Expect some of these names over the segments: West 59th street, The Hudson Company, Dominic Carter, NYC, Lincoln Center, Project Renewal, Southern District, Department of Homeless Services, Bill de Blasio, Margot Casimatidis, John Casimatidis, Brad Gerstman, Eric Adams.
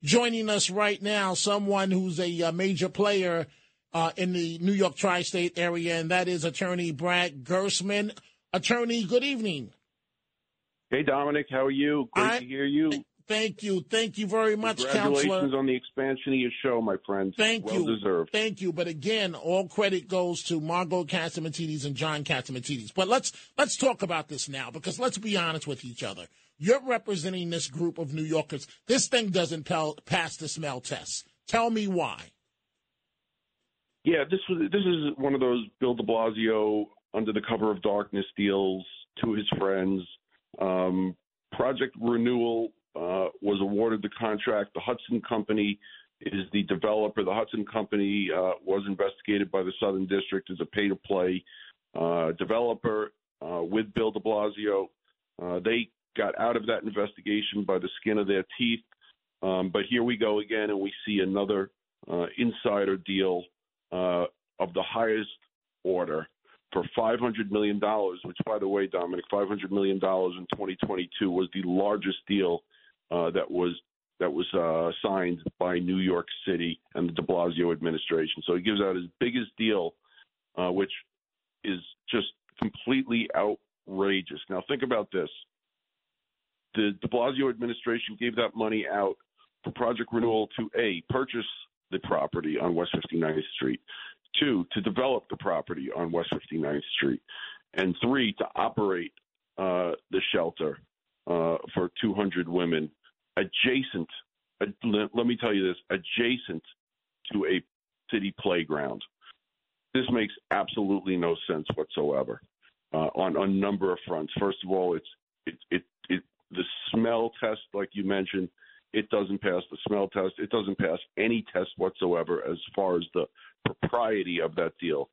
Joining us right now, someone who's a major player in the New York tri-state area, and that is attorney Brad Gerstman. Attorney, good evening. Hey, Dominic, how are you? Great to hear you. Thank you. Thank you very much, Counselor. Congratulations on the expansion of your show, my friend. Thank you. Well deserved. Thank you. But again, all credit goes to Margot Casimatidis and John Casimatidis. But let's talk about this now, because let's be honest with each other. You're representing this group of New Yorkers. This thing doesn't pass the smell test. Tell me why. Yeah, this is one of those Bill de Blasio under the cover of darkness deals to his friends. Project Renewal was awarded the contract. The Hudson Company is the developer. The Hudson Company was investigated by the Southern District as a pay-to-play developer with Bill de Blasio. They got out of that investigation by the skin of their teeth. But here we go again, and we see another insider deal of the highest order for $500 million, which, by the way, Dominic, $500 million in 2022 was the largest deal that was signed by New York City and the de Blasio administration. So he gives out his biggest deal, which is just completely outrageous. Now, think about this. The de Blasio administration gave that money out for Project Renewal to, A, purchase the property on West 59th Street, 2, to develop the property on West 59th Street, and 3, to operate the shelter for 200 women adjacent, let me tell you this, adjacent to a city playground. This makes absolutely no sense whatsoever on a number of fronts. First of all, the smell test, like you mentioned, it doesn't pass the smell test. It doesn't pass any test whatsoever as far as the propriety of that deal.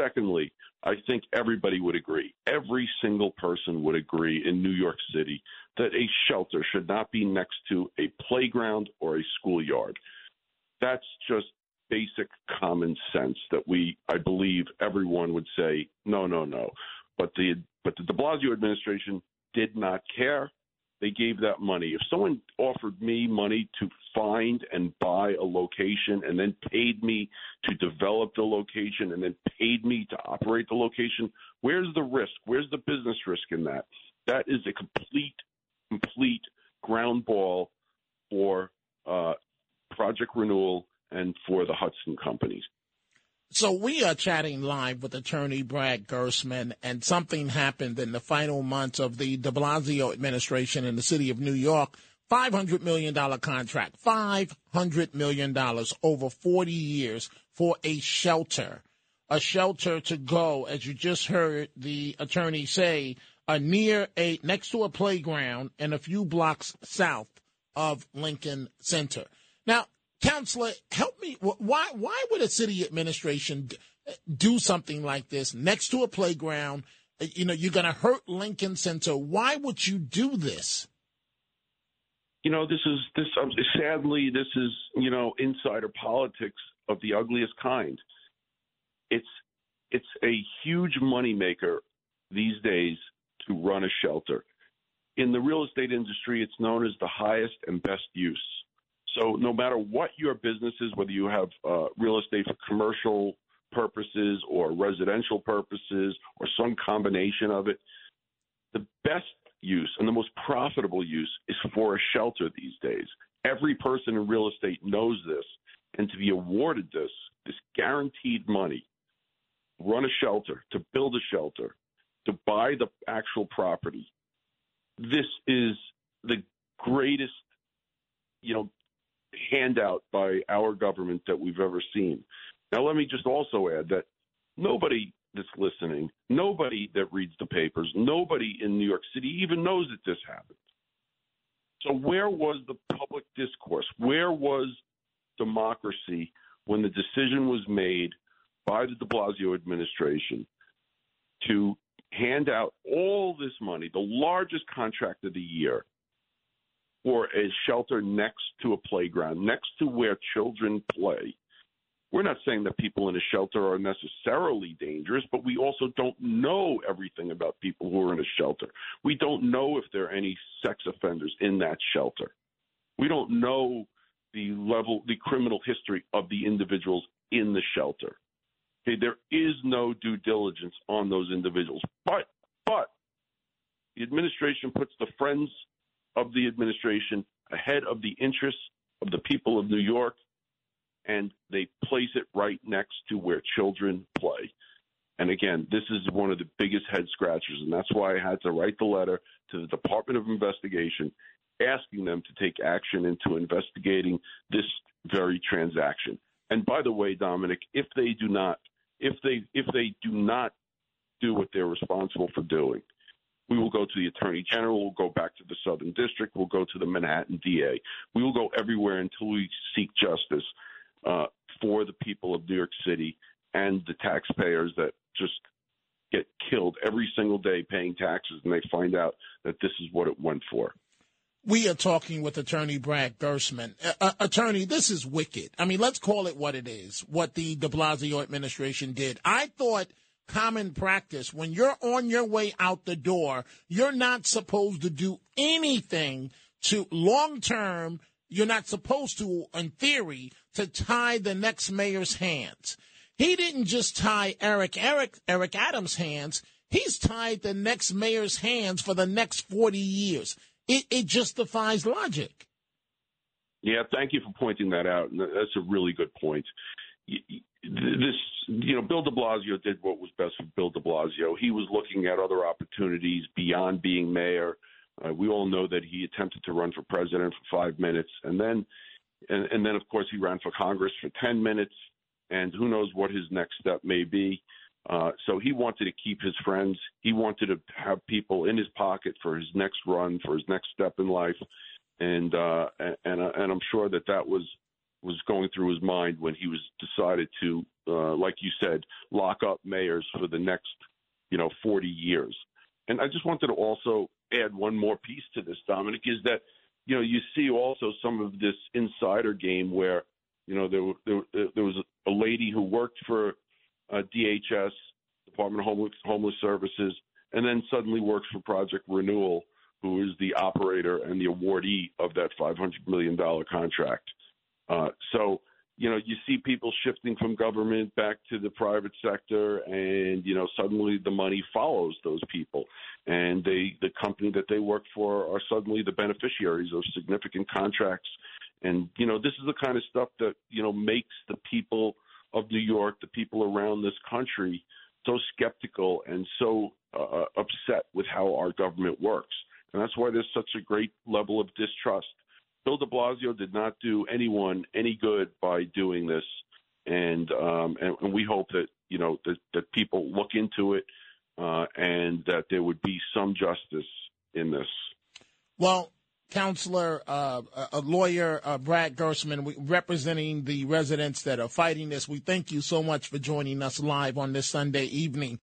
Secondly, I think everybody would agree, every single person would agree in New York City that a shelter should not be next to a playground or a schoolyard. That's just basic common sense that I believe everyone would say, no. But the de Blasio administration did not care. They gave that money. If someone offered me money to find and buy a location and then paid me to develop the location and then paid me to operate the location, where's the risk? Where's the business risk in that? That is a complete ground ball for Project Renewal and for the Hudson companies. So we are chatting live with attorney Brad Gerstman, and something happened in the final months of the de Blasio administration in the city of New York. $500 million contract, $500 million over 40 years for a shelter to go, as you just heard the attorney say, next to a playground and a few blocks south of Lincoln Center. Now, Counselor, help me. Why would a city administration do something like this next to a playground? You know, you're going to hurt Lincoln Center. Why would you do this? You know, this is, sadly, insider politics of the ugliest kind. It's a huge moneymaker these days to run a shelter. In the real estate industry, it's known as the highest and best use. So no matter what your business is, whether you have real estate for commercial purposes or residential purposes or some combination of it, the best use and the most profitable use is for a shelter these days. Every person in real estate knows this. And to be awarded this guaranteed money, run a shelter, to build a shelter, to buy the actual property, this is the greatest, handout by our government that we've ever seen. Now, let me just also add that nobody that's listening, nobody that reads the papers, nobody in New York City even knows that this happened. So where was the public discourse? Where was democracy when the decision was made by the de Blasio administration to hand out all this money, the largest contract of the year, for a shelter next to a playground, next to where children play? We're not saying that people in a shelter are necessarily dangerous, but we also don't know everything about people who are in a shelter. We don't know if there are any sex offenders in that shelter. We don't know the level, the criminal history of the individuals in the shelter. Okay, there is no due diligence on those individuals. But the administration puts the friends of the administration ahead of the interests of the people of New York, and they place it right next to where children play. And again, this is one of the biggest head scratchers, and that's why I had to write the letter to the Department of Investigation asking them to take action into investigating this very transaction. And by the way, Dominic, if they do not do what they're responsible for doing, we will go to the Attorney General, we'll go back to the Southern District, we'll go to the Manhattan DA. We will go everywhere until we seek justice for the people of New York City and the taxpayers that just get killed every single day paying taxes, and they find out that this is what it went for. We are talking with Attorney Brad Gerstman. Attorney, this is wicked. I mean, let's call it what it is, what the de Blasio administration did. I thought common practice, when you're on your way out the door, you're not supposed to do anything to long-term. You're not supposed to, in theory, to tie the next mayor's hands. He didn't just tie Eric Adams' hands. He's tied the next mayor's hands for the next 40 years. It just defies logic. Yeah, thank you for pointing that out. That's a really good point. Bill de Blasio did what was best for Bill de Blasio. He was looking at other opportunities beyond being mayor. We all know that he attempted to run for president for 5 minutes, and then of course he ran for Congress for 10 minutes, and who knows what his next step may be. So he wanted to keep his friends. He wanted to have people in his pocket for his next run, for his next step in life, and I'm sure that was going through his mind when he was decided to, like you said, lock up mayors for the next 40 years. And I just wanted to also add one more piece to this, Dominic, is that you see also some of this insider game where there was a lady who worked for DHS, Department of Homeless Services, and then suddenly works for Project Renewal, who is the operator and the awardee of that $500 million contract. So you see people shifting from government back to the private sector, and suddenly the money follows those people, and the company that they work for are suddenly the beneficiaries of significant contracts. And this is the kind of stuff that makes the people of New York, the people around this country, so skeptical and so upset with how our government works. And that's why there's such a great level of distrust. Bill de Blasio did not do anyone any good by doing this. And we hope that, that people look into it and that there would be some justice in this. Well, Counselor, lawyer, Brad Gerstman, representing the residents that are fighting this, we thank you so much for joining us live on this Sunday evening.